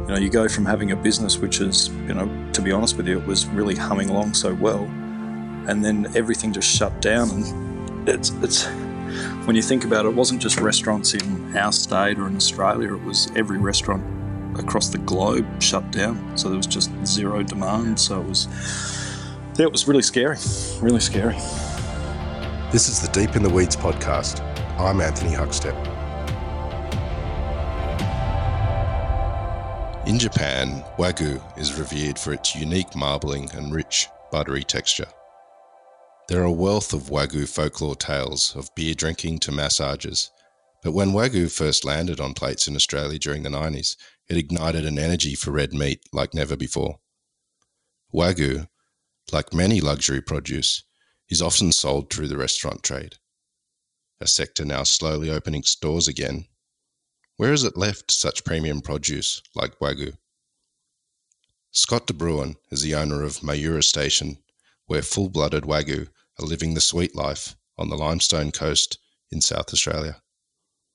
You know, you go from having a business which is, you know, to be honest with you, it was really humming along so well, and then everything just shut down. And it's when you think about it, it wasn't just restaurants in our state or in Australia, it was every restaurant across the globe shut down. So there was just zero demand. So it was really scary, really scary. This is the Deep in the Weeds podcast. I'm Anthony Huckstep. In Japan, Wagyu is revered for its unique marbling and rich, buttery texture. There are a wealth of Wagyu folklore tales, of beer drinking to massages, but when Wagyu first landed on plates in Australia during the 90s, it ignited an energy for red meat like never before. Wagyu, like many luxury produce, is often sold through the restaurant trade, a sector now slowly opening stores again. Where has it left such premium produce like Wagyu? Scott De Bruin is the owner of Mayura Station, where full-blooded Wagyu are living the sweet life on the Limestone Coast in South Australia.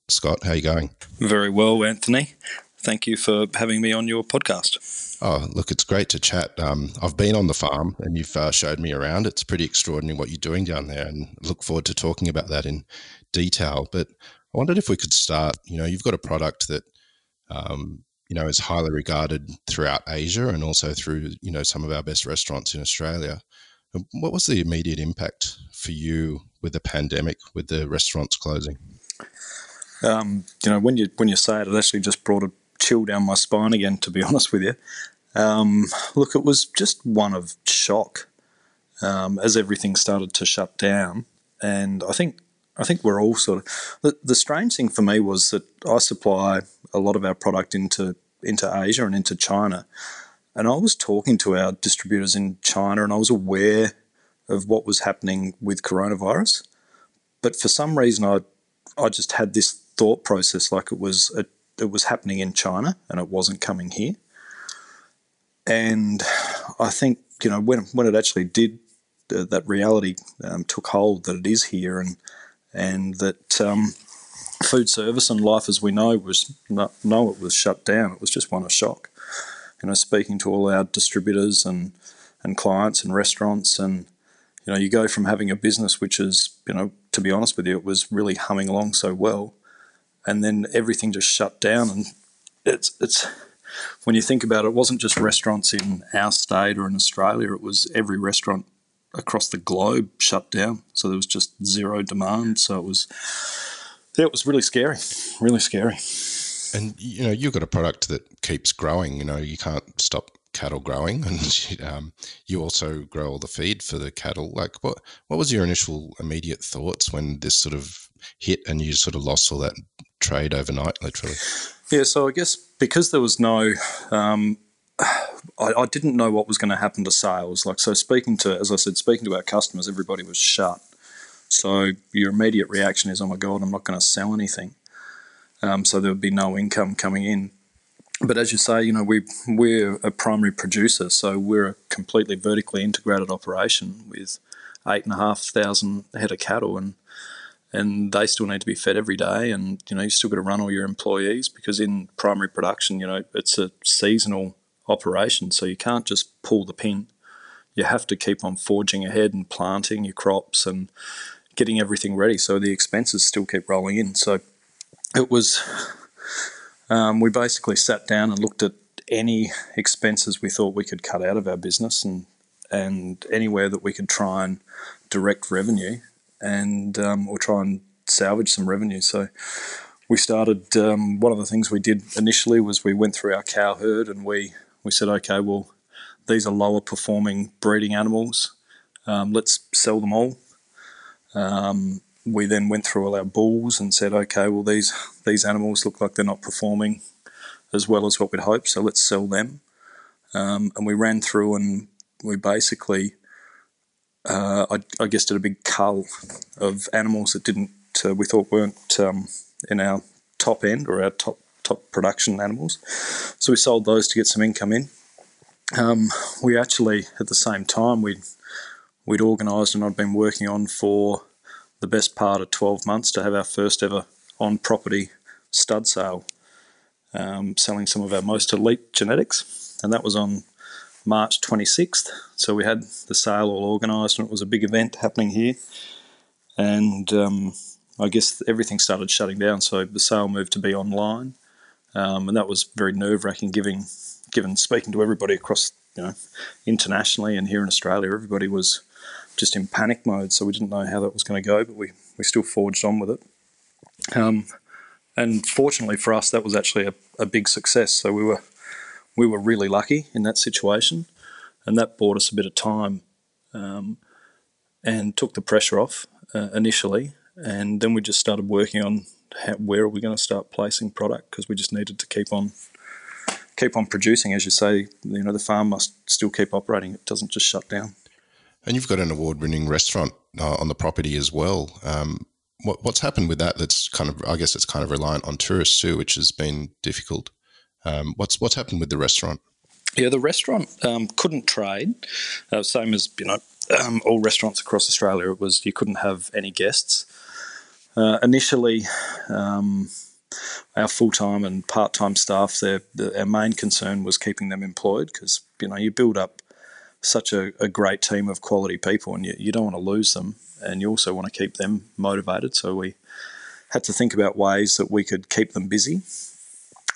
Scott, how are you going? Very well, Anthony. Thank you for having me on your podcast. Oh, look, it's great to chat. I've been on the farm and you've showed me around. It's pretty extraordinary what you're doing down there, and look forward to talking about that in detail. But I wondered if we could start, you know, you've got a product that, you know, is highly regarded throughout Asia and also through, you know, some of our best restaurants in Australia. What was the immediate impact for you with the pandemic, with the restaurants closing? You know, when you say it, it actually just brought a chill down my spine again, to be honest with you. Look, it was just one of shock as everything started to shut down. And I think we're all sort of – the strange thing for me was that I supply a lot of our product into Asia and into China, and I was talking to our distributors in China and I was aware of what was happening with coronavirus, but for some reason I just had this thought process like it was happening in China and it wasn't coming here. And I think, you know, when it actually did, that reality took hold that it is here, and that food service and life as we know was shut down. It was just one of shock. You know, speaking to all our distributors and clients and restaurants, and, you know, you go from having a business which is, you know, to be honest with you, it was really humming along so well, and then everything just shut down. And it's when you think about it, it wasn't just restaurants in our state or in Australia, it was every restaurant across the globe shut down. So there was just zero demand. So it was really scary, really scary. And, you know, you've got a product that keeps growing. You know, you can't stop cattle growing, and you also grow all the feed for the cattle. Like, what was your initial immediate thoughts when this sort of hit and you sort of lost all that trade overnight, literally? Yeah, so I guess because there was no I didn't know what was going to happen to sales. Like, so speaking to our customers, everybody was shut. So your immediate reaction is, oh my God, I'm not going to sell anything. So there would be no income coming in. But as you say, you know, we're a primary producer, so we're a completely vertically integrated operation with 8,500 head of cattle, and they still need to be fed every day, and, you know, you still got to run all your employees, because in primary production, you know, it's a seasonal operation, so you can't just pull the pin. You have to keep on forging ahead and planting your crops and getting everything ready, so the expenses still keep rolling in. So it was we basically sat down and looked at any expenses we thought we could cut out of our business, and anywhere that we could try and direct revenue and or try and salvage some revenue. So we started one of the things we did initially was we went through our cow herd, and we said, okay, well, these are lower performing breeding animals. Let's sell them all. We then went through all our bulls and said, okay, well, these animals look like they're not performing as well as what we'd hoped, so let's sell them. And we ran through and we basically, I guess, did a big cull of animals that we thought weren't in our top end or our top production animals. So we sold those to get some income in. We actually, at the same time, we'd organised, and I'd been working on for the best part of 12 months, to have our first ever on-property stud sale. selling some of our most elite genetics, and that was on March 26th. So we had the sale all organised, and it was a big event happening here. And I guess everything started shutting down, so the sale moved to be online, and that was very nerve-wracking, given speaking to everybody across, internationally and here in Australia. Everybody was just in panic mode, so we didn't know how that was going to go, but we still forged on with it. And fortunately for us, that was actually a big success. So we were really lucky in that situation, and that bought us a bit of time and took the pressure off initially. And then we just started working on where are we going to start placing product, because we just needed to keep on producing. As you say, the farm must still keep operating. It doesn't just shut down. And you've got an award-winning restaurant on the property as well. What's happened with that? That's kind of, I guess, it's kind of reliant on tourists too, which has been difficult. What's happened with the restaurant? Yeah, the restaurant couldn't trade. Same as all restaurants across Australia, it was you couldn't have any guests. Initially, our full-time and part-time staff, our main concern was keeping them employed, because you build up such a great team of quality people, and you don't want to lose them, and you also want to keep them motivated. So we had to think about ways that we could keep them busy.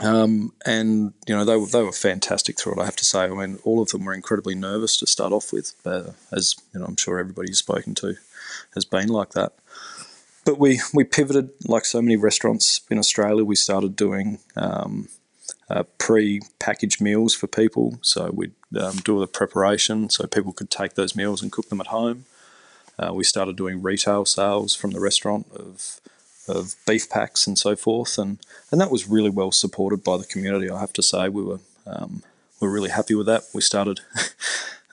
And they were fantastic through it, I have to say. I mean, all of them were incredibly nervous to start off with, as I'm sure everybody you've spoken to has been like that. But we pivoted, like so many restaurants in Australia. We started doing pre-packaged meals for people. So we'd do all the preparation so people could take those meals and cook them at home. We started doing retail sales from the restaurant of beef packs and so forth, and that was really well supported by the community, I have to say. We were really happy with that. We started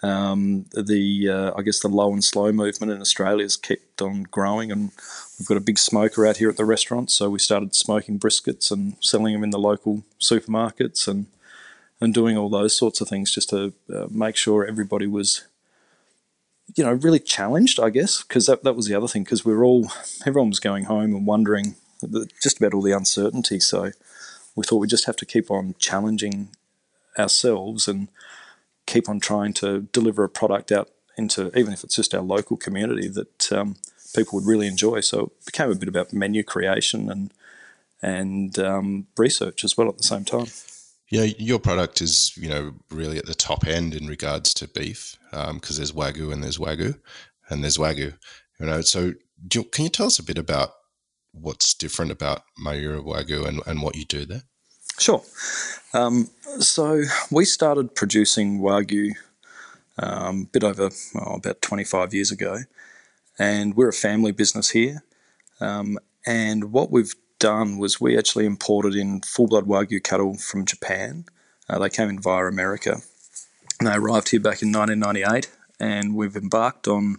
the low and slow movement in Australia has kept on growing, and we've got a big smoker out here at the restaurant, so we started smoking briskets and selling them in the local supermarkets and doing all those sorts of things just to make sure everybody was really challenged, I guess, because that was the other thing, because everyone was going home and wondering just about all the uncertainty. So we thought we just have to keep on challenging ourselves and keep on trying to deliver a product out into, even if it's just our local community, that people would really enjoy. So it became a bit about menu creation and research as well at the same time. Yeah, your product is, really at the top end in regards to beef, because there's Wagyu and there's Wagyu and there's Wagyu, So can you tell us a bit about what's different about Mayura Wagyu and what you do there? Sure. So we started producing Wagyu a bit over about 25 years ago, and we're a family business here. And what we've done was we actually imported in full-blood Wagyu cattle from Japan. They came in via America, and they arrived here back in 1998, and we've embarked on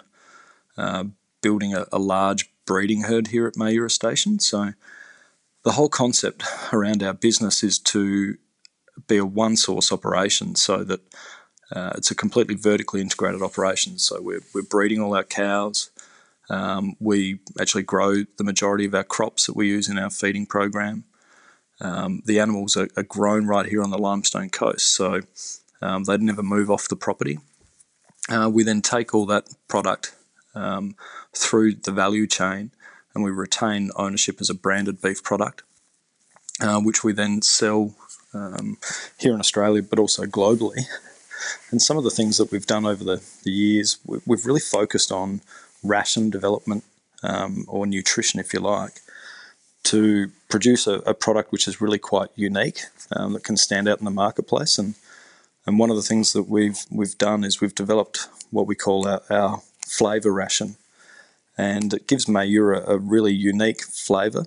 building a large breeding herd here at Mayura Station. So the whole concept around our business is to be a one-source operation, so that it's a completely vertically integrated operation. So we're breeding all our cows. We actually grow the majority of our crops that we use in our feeding program. The animals are grown right here on the Limestone Coast, so they'd never move off the property. We then take all that product through the value chain, and we retain ownership as a branded beef product, which we then sell here in Australia but also globally. And some of the things that we've done over the years, we've really focused on ration development or nutrition, if you like, to produce a product which is really quite unique that can stand out in the marketplace. And one of the things that we've done is we've developed what we call our flavour ration, and it gives Mayura a really unique flavour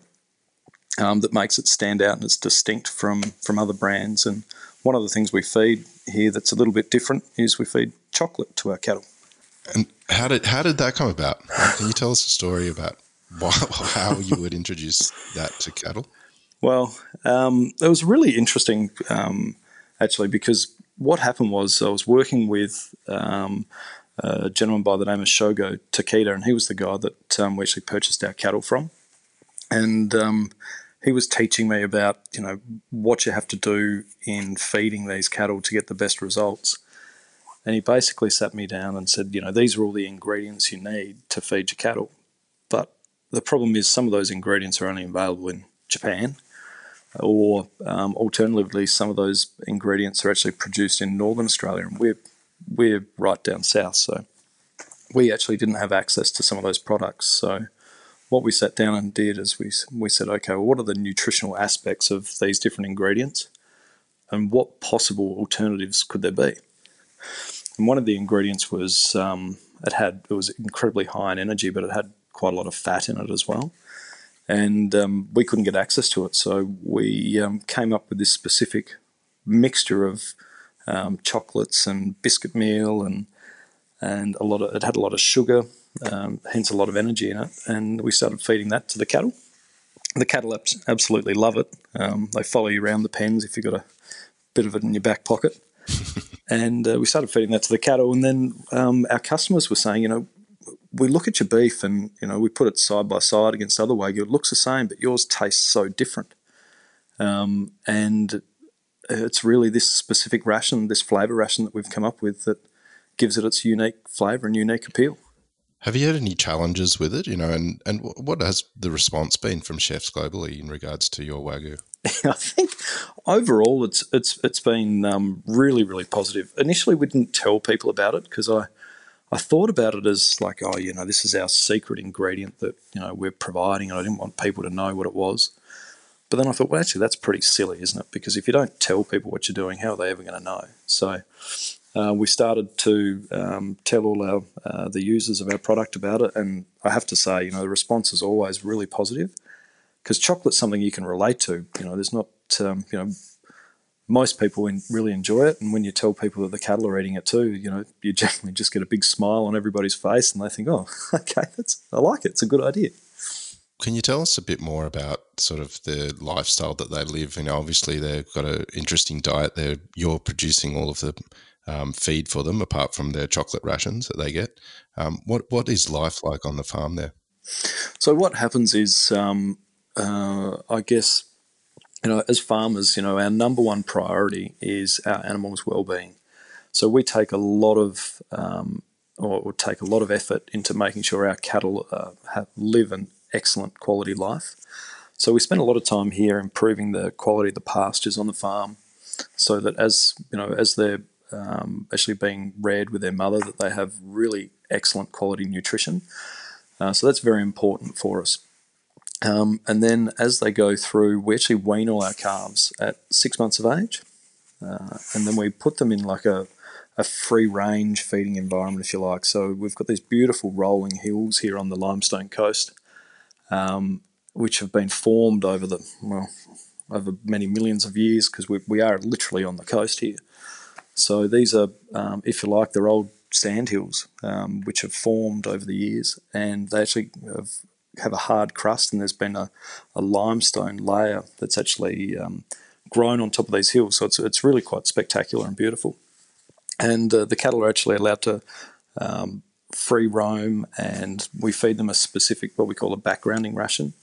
that makes it stand out, and it's distinct from other brands. And one of the things we feed here that's a little bit different is we feed chocolate to our cattle. And how did that come about? Can you tell us a story about how you would introduce that to cattle? Well, it was really interesting, actually, because what happened was I was working with a gentleman by the name of Shogo Takeda, and he was the guy that we actually purchased our cattle from. And he was teaching me about, you know, what you have to do in feeding these cattle to get the best results. And he basically sat me down and said, you know, these are all the ingredients you need to feed your cattle. But the problem is some of those ingredients are only available in Japan, or alternatively, some of those ingredients are actually produced in northern Australia, and we're right down south, so we actually didn't have access to some of those products. So what we sat down and did is we said, okay, well, what are the nutritional aspects of these different ingredients, and what possible alternatives could there be? And one of the ingredients was it was incredibly high in energy, but it had quite a lot of fat in it as well, and we couldn't get access to it. So we came up with this specific mixture of chocolates and biscuit meal, and it had a lot of sugar, hence a lot of energy in it, and we started feeding that to the cattle. The cattle absolutely love it. They follow you around the pens if you've got a bit of it in your back pocket. And we started feeding that to the cattle, and then our customers were saying, you know, we look at your beef and, you know, we put it side by side against other wagyu. It looks the same, but yours tastes so different. And it's really this specific ration, this flavour ration that we've come up with that gives it its unique flavour and unique appeal. Have you had any challenges with it, you know, and what has the response been from chefs globally in regards to your wagyu? I think overall it's been really, really positive. Initially we didn't tell people about it because I thought about it as like, oh, you know, this is our secret ingredient that, you know, we're providing, and I didn't want people to know what it was. But then I thought, well, actually, that's pretty silly, isn't it? Because if you don't tell people what you're doing, how are they ever going to know? So we started to tell all our the users of our product about it, and I have to say, you know, the response is always really positive because chocolate's something you can relate to. You know, there's not, you know, most people really enjoy it, and when you tell people that the cattle are eating it too, you know, you generally just get a big smile on everybody's face and they think, oh, okay, I like it. It's a good idea. Can you tell us a bit more about sort of the lifestyle that they live? You know, obviously they've got an interesting diet. You're producing all of the feed for them apart from their chocolate rations that they get. What is life like on the farm there? So what happens is I guess – you know, as farmers, you know, our number one priority is our animals' well-being. So we take a lot of, effort into making sure our cattle live an excellent quality life. So we spend a lot of time here improving the quality of the pastures on the farm, so that as you know, as they're actually being reared with their mother, that they have really excellent quality nutrition. So that's very important for us. And then as they go through, we actually wean all our calves at 6 months of age, and then we put them in like a free-range feeding environment, if you like. So we've got these beautiful rolling hills here on the Limestone Coast, which have been formed over many millions of years because we are literally on the coast here. So these are, if you like, they're old sand hills which have formed over the years, and they actually have a hard crust, and there's been a limestone layer that's actually grown on top of these hills, so it's really quite spectacular and beautiful. And the cattle are actually allowed to free roam, and we feed them a specific, what we call a backgrounding ration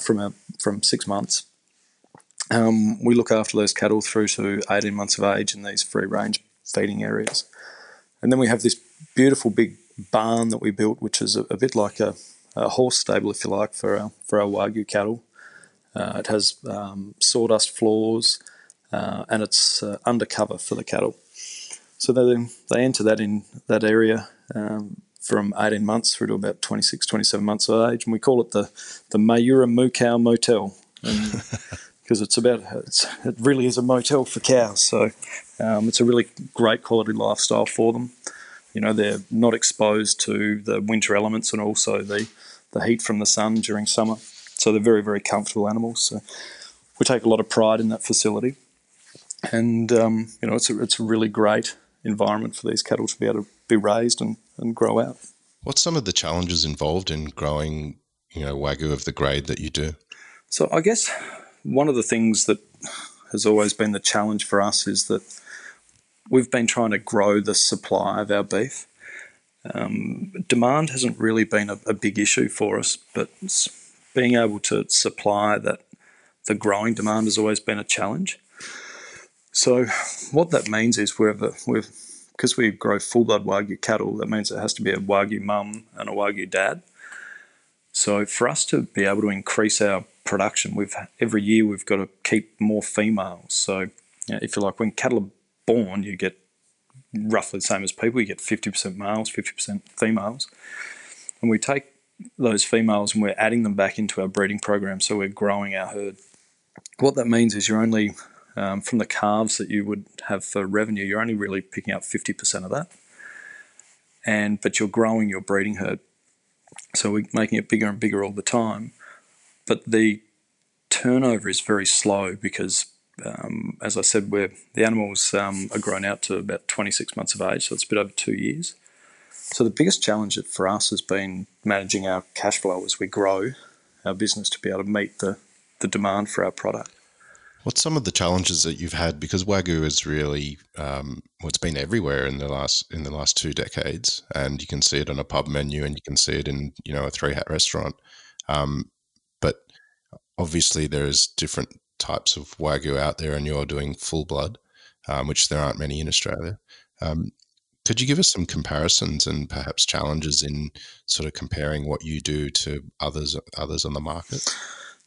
from 6 months. We look after those cattle through to 18 months of age in these free-range feeding areas. And then we have this beautiful big barn that we built, which is a bit like a horse stable, if you like, for our Wagyu cattle. It has sawdust floors, and it's undercover for the cattle. So they enter that in that area from 18 months through to about 26, 27 months of age, and we call it the Mayura Moo Cow Motel, because it really is a motel for cows. So it's a really great quality lifestyle for them. You know, they're not exposed to the winter elements and also the heat from the sun during summer. So they're very, very comfortable animals. So we take a lot of pride in that facility. And, you know, it's a really great environment for these cattle to be able to be raised and grow out. What's some of the challenges involved in growing, you know, Wagyu of the grade that you do? So I guess one of the things that has always been the challenge for us is that we've been trying to grow the supply of our beef. Demand hasn't really been a big issue for us, but being able to supply that the growing demand has always been a challenge. So what that means is because we grow full-blood Wagyu cattle, that means it has to be a Wagyu mum and a Wagyu dad. So for us to be able to increase our production, every year we've got to keep more females. So if you like, when cattle are born, you get roughly the same as people. You get 50% males, 50% females. And we take those females and we're adding them back into our breeding program, so we're growing our herd. What that means is you're only, from the calves that you would have for revenue, you're only really picking up 50% of that, but you're growing your breeding herd. So we're making it bigger and bigger all the time. But the turnover is very slow because, as I said, the animals are grown out to about 26 months of age, so it's a bit over 2 years. So the biggest challenge for us has been managing our cash flow as we grow our business to be able to meet the demand for our product. What's some of the challenges that you've had? Because Wagyu is really it's been everywhere in the last 2 decades, and you can see it on a pub menu, and you can see it in a 3-hat restaurant. But obviously there's different types of Wagyu out there, and you're doing full blood, which there aren't many in Australia. Could you give us some comparisons and perhaps challenges in sort of comparing what you do to others on the market?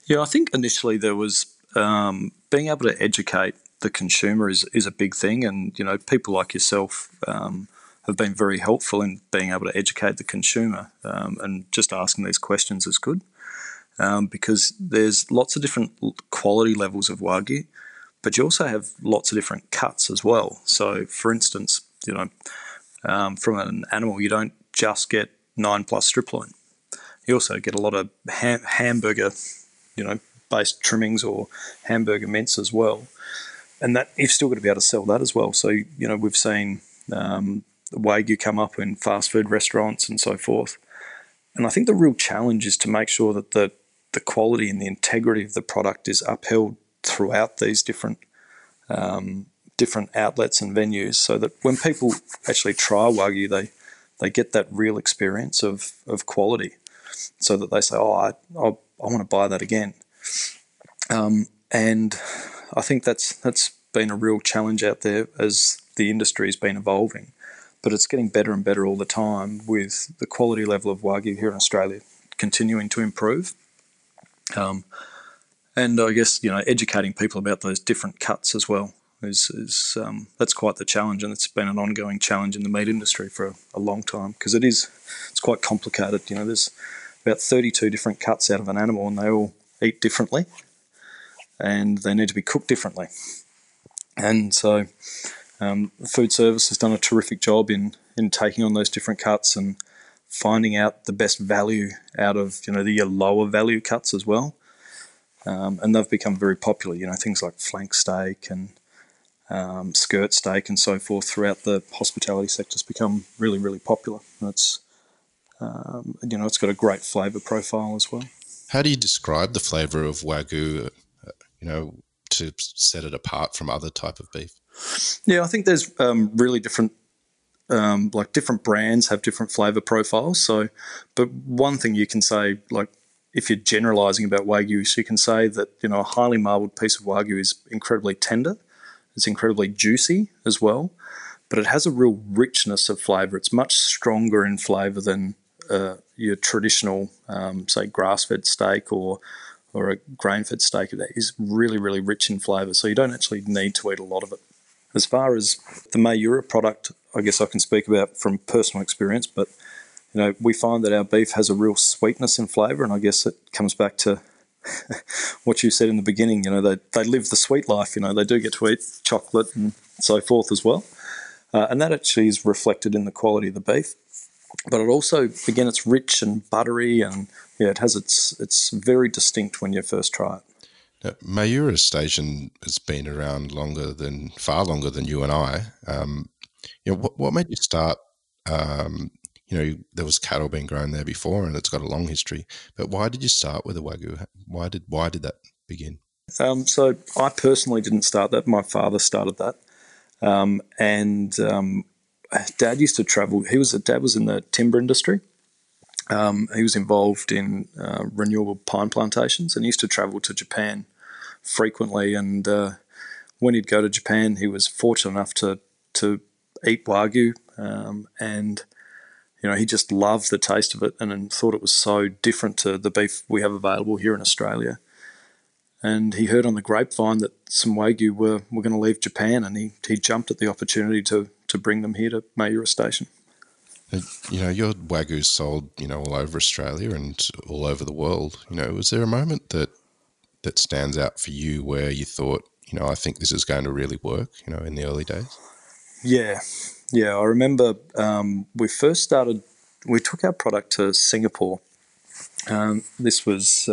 Yeah, I think initially there was being able to educate the consumer is a big thing, and people like yourself have been very helpful in being able to educate the consumer, and just asking these questions is good, because there's lots of different quality levels of Wagyu, but you also have lots of different cuts as well. So for instance, from an animal, you don't just get 9+ strip loin. You also get a lot of hamburger, based trimmings or hamburger mince as well. And that you've still got to be able to sell that as well. So, we've seen Wagyu come up in fast food restaurants and so forth. And I think the real challenge is to make sure that the quality and the integrity of the product is upheld throughout these different outlets and venues, so that when people actually try Wagyu, they get that real experience of quality, so that they say, oh, I want to buy that again. And I think that's been a real challenge out there as the industry's been evolving, but it's getting better and better all the time, with the quality level of Wagyu here in Australia continuing to improve. And I guess, educating people about those different cuts as well is that's quite the challenge, and it's been an ongoing challenge in the meat industry for a long time, because it's quite complicated. There's about 32 different cuts out of an animal, and they all eat differently, and they need to be cooked differently. And so food service has done a terrific job in taking on those different cuts and finding out the best value out of the lower value cuts as well. And they've become very popular, things like flank steak and skirt steak and so forth throughout the hospitality sector has become really, really popular. And it's, it's got a great flavour profile as well. How do you describe the flavour of Wagyu, to set it apart from other type of beef? Yeah, I think there's really different, different brands have different flavour profiles. So, but one thing you can say, if you're generalising about Wagyu, so you can say that, a highly marbled piece of Wagyu is incredibly tender. It's incredibly juicy as well, but it has a real richness of flavour. It's much stronger in flavour than your traditional, say, grass-fed steak or a grain-fed steak. That is really, really rich in flavour, so you don't actually need to eat a lot of it. As far as the Mayura product, I guess I can speak about from personal experience, but we find that our beef has a real sweetness in flavour, and I guess it comes back to what you said in the beginning. They live the sweet life. They do get to eat chocolate and so forth as well, and that actually is reflected in the quality of the beef. But it also, again, it's rich and buttery, and it has it's very distinct when you first try it. Now, Mayura Station has been around far longer than you and I. What made you start? There was cattle being grown there before, and it's got a long history. But why did you start with a Wagyu? Why did that begin? So I personally didn't start that. My father started that, Dad used to travel. Dad was in the timber industry. He was involved in renewable pine plantations, and he used to travel to Japan frequently. And when he'd go to Japan, he was fortunate enough to eat wagyu, and you know, he just loved the taste of it and thought it was so different to the beef we have available here in Australia. And he heard on the grapevine that some wagyu were going to leave Japan, and he jumped at the opportunity to bring them here to Mayura Station. You know, your wagyu's sold, you know, all over Australia and all over the world. You know, was there a moment that stands out for you where you thought, you know, I think this is going to really work, you know, in the early days? Yeah, I remember we first started, we took our product to Singapore. This was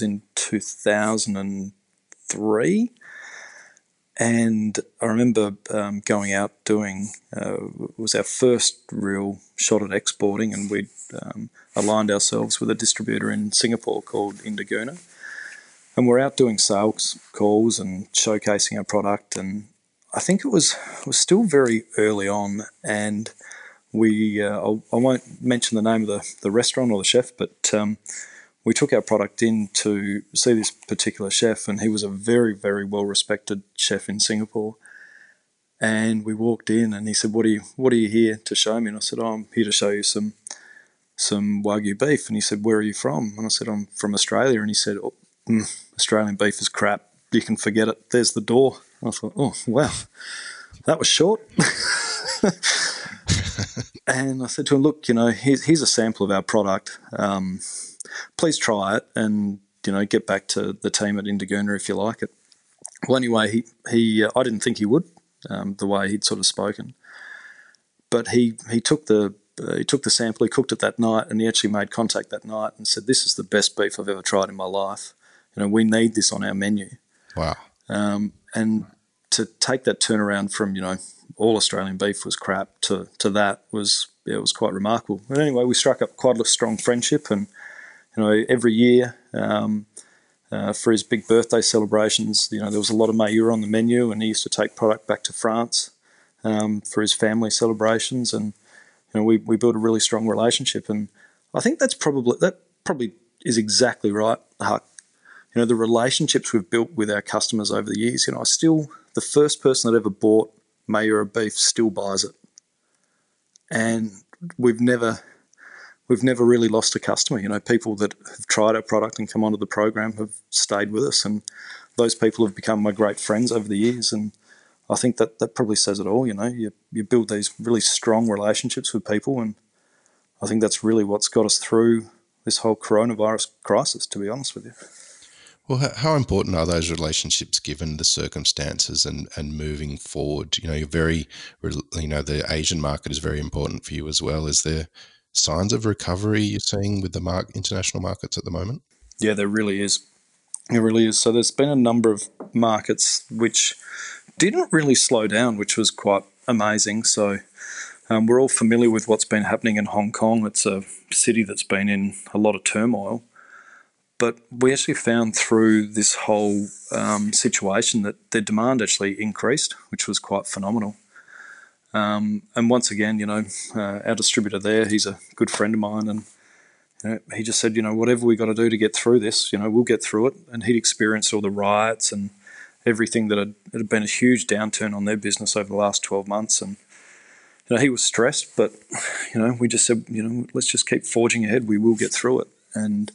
in 2003, and I remember going out doing it was our first real shot at exporting, and we aligned ourselves with a distributor in Singapore called Indaguna, and we're out doing sales calls and showcasing our product. And I think it was still very early on, and we I won't mention the name of the restaurant or the chef, but we took our product in to see this particular chef, and he was a very, very well-respected chef in Singapore. And we walked in, and he said, "What are you here to show me?" And I said, "Oh, I'm here to show you some wagyu beef." And he said, "Where are you from?" And I said, "I'm from Australia." And he said, "Oh, Australian beef is crap. You can forget it. There's the door." And I thought, "Oh, wow, that was short." And I said to him, "Look, you know, here's a sample of our product. Please try it and, you know, get back to the team at Indaguna if you like it." Well, anyway, he I didn't think he would, the way he'd sort of spoken. But he took the sample, he cooked it that night, and he actually made contact that night and said, "This is the best beef I've ever tried in my life. You know, we need this on our menu." Wow. And to take that turnaround from, you know, all Australian beef was crap to that was quite remarkable. But anyway, we struck up quite a strong friendship, and you know, every year for his big birthday celebrations, you know, there was a lot of Mayura on the menu, and he used to take product back to France for his family celebrations, and you know, we built a really strong relationship. And I think that probably is exactly right, Huck. You know, the relationships we've built with our customers over the years. You know, the first person that ever bought Mayura beef still buys it, and we've never really lost a customer. You know, people that have tried our product and come onto the program have stayed with us, and those people have become my great friends over the years. And I think that probably says it all. You know, you build these really strong relationships with people, and I think that's really what's got us through this whole coronavirus crisis, to be honest with you. Well, how important are those relationships given the circumstances and moving forward? You know, the Asian market is very important for you as well. Is there signs of recovery you're seeing with the international markets at the moment? Yeah, there really is. There really is. So there's been a number of markets which didn't really slow down, which was quite amazing. So we're all familiar with what's been happening in Hong Kong. It's a city that's been in a lot of turmoil. But we actually found through this whole situation that their demand actually increased, which was quite phenomenal. And once again, you know, our distributor there, he's a good friend of mine, and you know, he just said, you know, whatever we got to do to get through this, you know, we'll get through it. And he'd experienced all the riots and everything that had been a huge downturn on their business over the last 12 months. And you know, he was stressed, but you know, we just said, you know, let's just keep forging ahead. We will get through it. And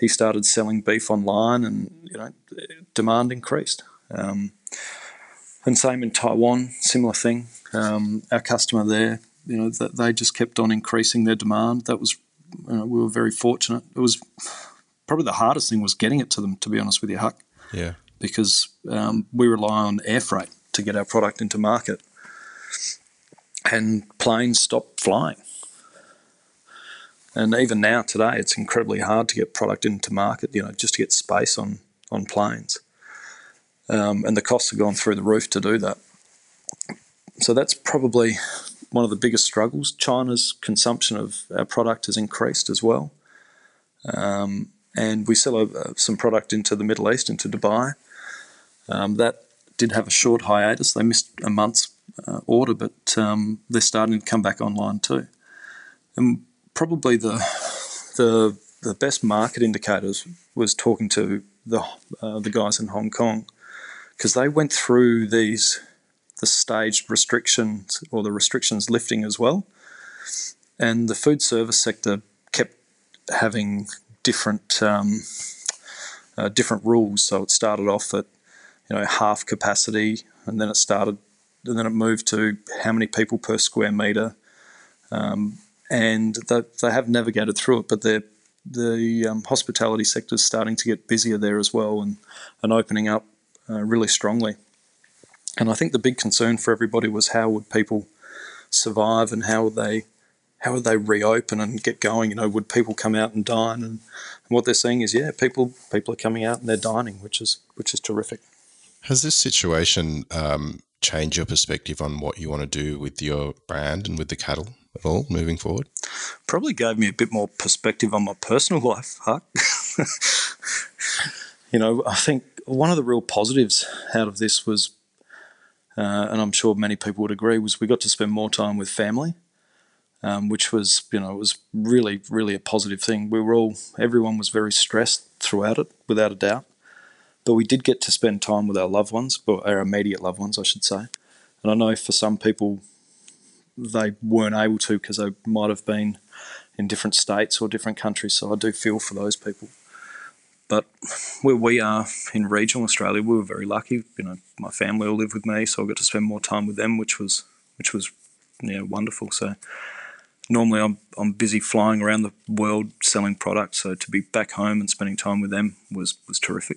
he started selling beef online, and you know, demand increased. And same in Taiwan, similar thing. Our customer there, you know, they just kept on increasing their demand. That was, you know, we were very fortunate. It was probably the hardest thing was getting it to them, to be honest with you, Huck. Yeah. Because we rely on air freight to get our product into market, and planes stopped flying. And even now, today, it's incredibly hard to get product into market, you know, just to get space on planes. And the costs have gone through the roof to do that. So that's probably one of the biggest struggles. China's consumption of our product has increased as well. And we sell some product into the Middle East, into Dubai. That did have a short hiatus. They missed a month's order, but they're starting to come back online too. And probably the best market indicators was talking to the guys in Hong Kong, because they went through the staged restrictions, or the restrictions lifting as well, and the food service sector kept having different rules. So it started off at half capacity, and then it moved to how many people per square metre, and they have navigated through it, but the hospitality sector is starting to get busier there as well, and opening up really strongly. And I think the big concern for everybody was, how would people survive, and how would they reopen and get going? Would people come out and dine? And what they're seeing is, yeah, people are coming out and they're dining, which is terrific. Has this situation changed your perspective on what you want to do with your brand and with the cattle at all moving forward? Probably gave me a bit more perspective on my personal life, Huck. I think one of the real positives out of this was, and I'm sure many people would agree, was we got to spend more time with family, which was, it was really, really a positive thing. Everyone was very stressed throughout it, without a doubt. But we did get to spend time with our loved ones, or our immediate loved ones, I should say. And I know for some people, they weren't able to because they might have been in different states or different countries. So I do feel for those people. But where we are in regional Australia, we were very lucky. My family all live with me, so I got to spend more time with them, which was wonderful. So normally I'm busy flying around the world selling products. So to be back home and spending time with them was terrific.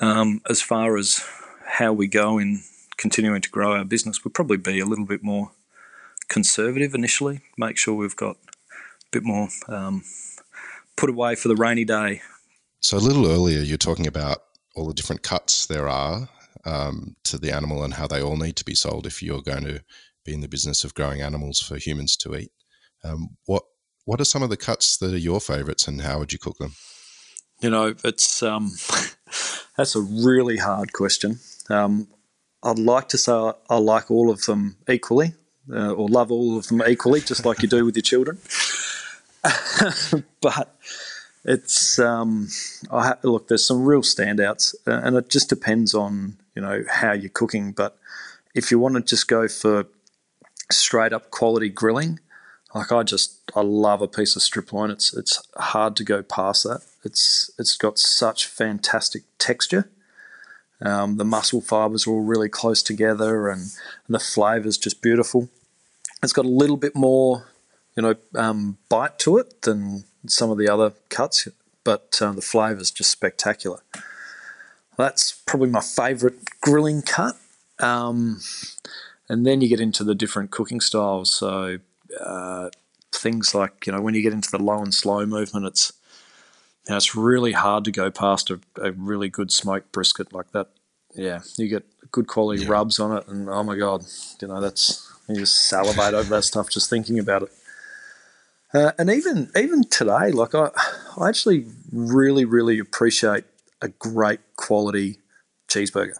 As far as how we go in continuing to grow our business, we'll probably be a little bit more conservative initially, make sure we've got a bit more put away for the rainy day. So a little earlier you're talking about all the different cuts there are to the animal and how they all need to be sold if you're going to be in the business of growing animals for humans to eat. What are some of the cuts that are your favourites, and how would you cook them? It's that's a really hard question. I'd like to say I like all of them equally, or love all of them equally, just like you do with your children. But it's look, there's some real standouts, and it just depends on how you're cooking. But if you want to just go for straight up quality grilling, like I love a piece of strip loin. It's hard to go past that. It's got such fantastic texture. The muscle fibres are all really close together, and the flavour's just beautiful. It's got a little bit more, bite to it than some of the other cuts, but the flavour's just spectacular. That's probably my favourite grilling cut. And then you get into the different cooking styles. So things like, when you get into the low and slow movement, it's really hard to go past a really good smoked brisket like that. Yeah, you get good quality rubs on it, and oh my God, you just salivate over that stuff just thinking about it. And even today, like I actually really, really appreciate a great quality cheeseburger.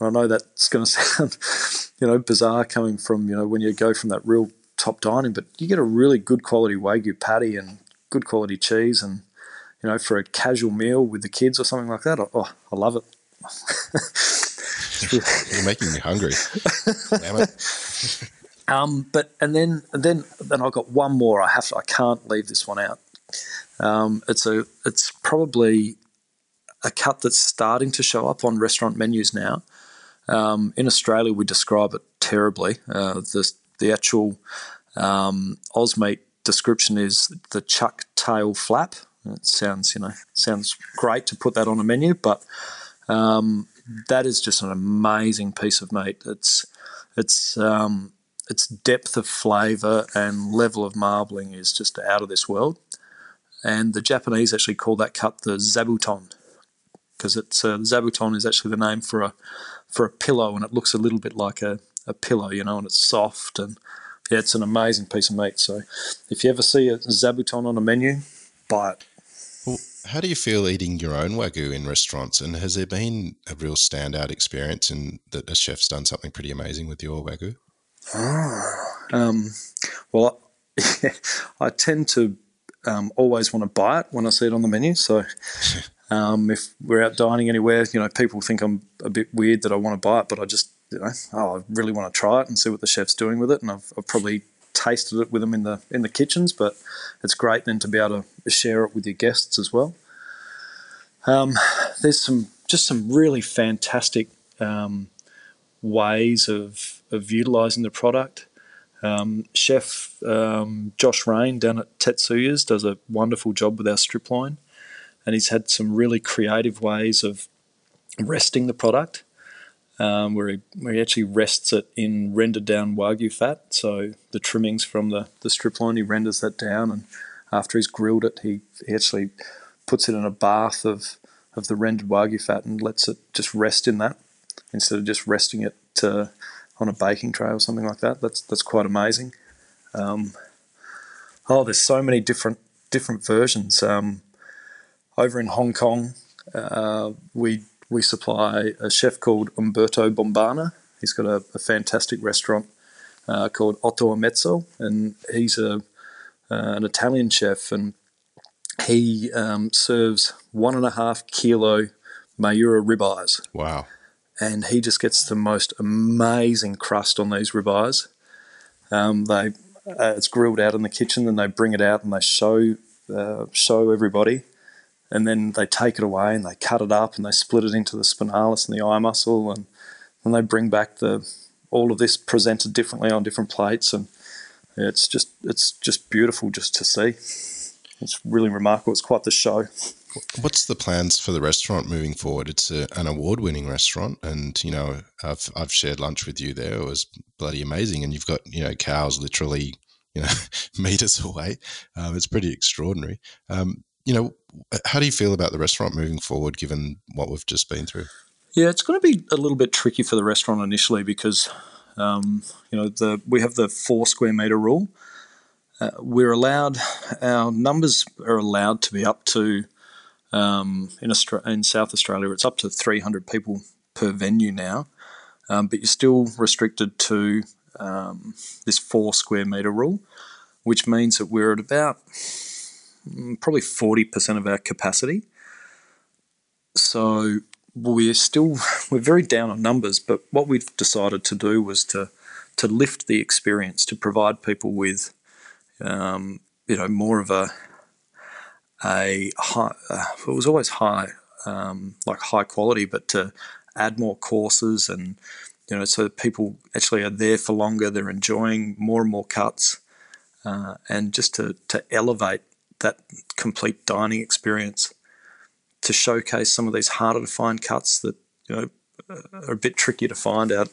And I know that's going to sound, bizarre coming from, when you go from that real top dining, but you get a really good quality Wagyu patty and good quality cheese, and for a casual meal with the kids or something like that, oh, I love it. You're making me hungry. Damn it. But then I've got one more. I can't leave this one out. It's probably a cut that's starting to show up on restaurant menus now. In Australia, we describe it terribly. The actual Ausmeat description is the chuck tail flap. It sounds great to put that on a menu, but that is just an amazing piece of meat. Its depth of flavour and level of marbling is just out of this world. And the Japanese actually call that cut the zabuton, because it's zabuton is actually the name for a pillow, and it looks a little bit like a pillow, and it's soft, and yeah, it's an amazing piece of meat. So if you ever see a zabuton on a menu, buy it. Well, how do you feel eating your own Wagyu in restaurants? And has there been a real standout experience in that a chef's done something pretty amazing with your Wagyu? I tend to always want to buy it when I see it on the menu. So if we're out dining anywhere, you know, people think I'm a bit weird that I want to buy it, but I just, you know, I really want to try it and see what the chef's doing with it. And I've probably tasted it with them in the kitchens, but it's great then to be able to share it with your guests as well. There's some really fantastic ways of utilising the product. Chef Josh Rain down at Tetsuya's does a wonderful job with our strip line, and he's had some really creative ways of resting the product, where he actually rests it in rendered down Wagyu fat. So the trimmings from the strip line, he renders that down, and after he's grilled it, he actually puts it in a bath of the rendered Wagyu fat and lets it just rest in that instead of just resting it on a baking tray or something like that. That's quite amazing. There's so many different versions. Over in Hong Kong, we supply a chef called Umberto Bombana. He's got a fantastic restaurant called Otto Amezzo, and he's an Italian chef, and he serves 1.5 kilo Mayura ribeyes. Wow. And he just gets the most amazing crust on these ribeyes. It's grilled out in the kitchen, and they bring it out and they show everybody, and then they take it away and they cut it up and they split it into the spinalis and the eye muscle, and then they bring back all of this presented differently on different plates, and it's just beautiful just to see. It's really remarkable. It's quite the show. What's the plans for the restaurant moving forward? It's an award-winning restaurant, and you know, I've shared lunch with you there. It was bloody amazing, and you've got, you know, cows literally, you know, meters away. It's pretty extraordinary. You know, how do you feel about the restaurant moving forward, given what we've just been through? Yeah, it's going to be a little bit tricky for the restaurant initially because you know, we have the 4 square meter rule. Our numbers are allowed to be up to. In South Australia, it's up to 300 people per venue now, but you're still restricted to this 4 square metre rule, which means that we're at about probably 40% of our capacity. So we're very down on numbers, but what we've decided to do was to lift the experience, to provide people with you know, more of a high, it was always high, like high quality, but to add more courses, and you know, so people actually are there for longer. They're enjoying more and more cuts, and just to elevate that complete dining experience, to showcase some of these harder to find cuts that, you know, are a bit trickier to find out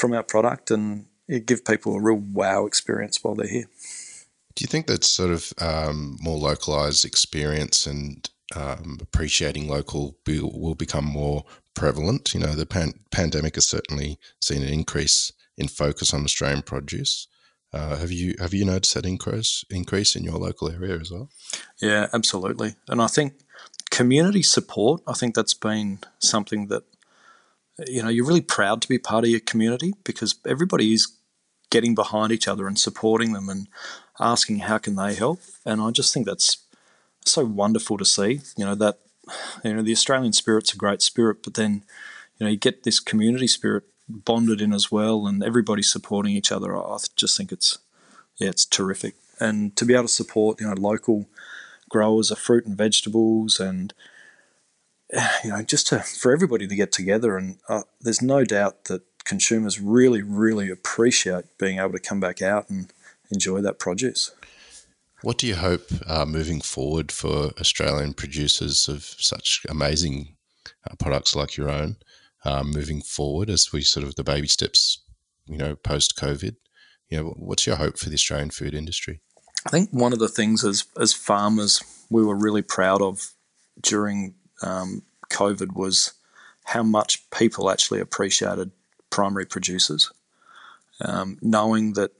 from our product, and it give people a real wow experience while they're here. Do you think that sort of more localized experience and appreciating local will become more prevalent? You know, the pandemic has certainly seen an increase in focus on Australian produce. Have you noticed that increase in your local area as well? Yeah, absolutely. And I think community support, I think that's been something that, you know, you're really proud to be part of your community because everybody is getting behind each other and supporting them and asking how can they help. And I just think that's so wonderful to see, you know, that, you know, the Australian spirit's a great spirit, but then, you know, you get this community spirit bonded in as well, and everybody's supporting each other. I just think it's terrific. And to be able to support, you know, local growers of fruit and vegetables, and, you know, just for everybody to get together. And there's no doubt that consumers really, really appreciate being able to come back out and enjoy that produce. What do you hope moving forward for Australian producers of such amazing products like your own moving forward as we sort of the baby steps, you know, post-COVID? You know, what's your hope for the Australian food industry? I think one of the things as farmers we were really proud of during COVID was how much people actually appreciated primary producers, knowing that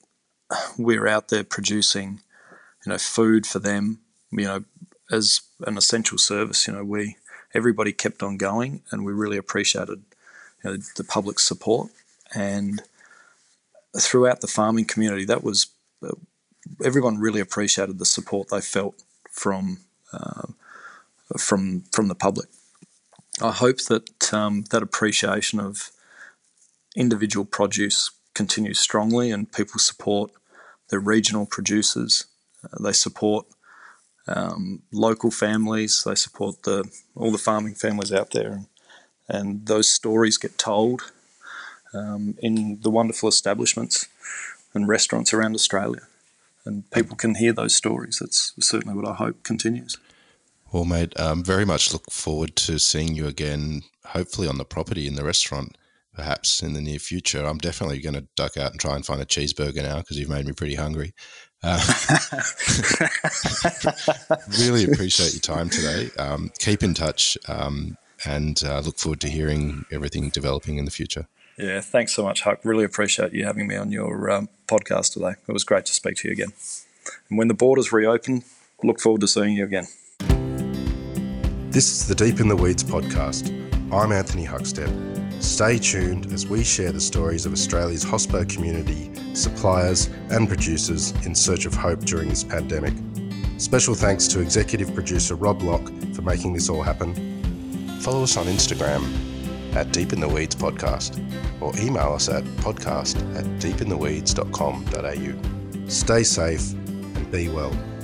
we're out there producing, you know, food for them, you know, as an essential service. You know, everybody kept on going, and we really appreciated, you know, the public support. And throughout the farming community, everyone really appreciated the support they felt from the public. I hope that that appreciation of individual produce continues strongly, and people support their regional producers. They support local families. They support all the farming families out there, and those stories get told in the wonderful establishments and restaurants around Australia, and people can hear those stories. That's certainly what I hope continues. Well, mate, very much look forward to seeing you again, hopefully on the property in the restaurant, perhaps in the near future. I'm definitely going to duck out and try and find a cheeseburger now because you've made me pretty hungry. Really appreciate your time today. Keep in touch and look forward to hearing everything developing in the future. Yeah, thanks so much, Huck. Really appreciate you having me on your podcast today. It was great to speak to you again. And when the borders reopen, look forward to seeing you again. This is the Deep in the Weeds podcast. I'm Anthony Huckstep. Stay tuned as we share the stories of Australia's hospo community, suppliers and producers in search of hope during this pandemic. Special thanks to executive producer Rob Locke for making this all happen. Follow us on Instagram at Deep in the Weeds podcast or email us at podcast@deepintheweeds.com.au. Stay safe and be well.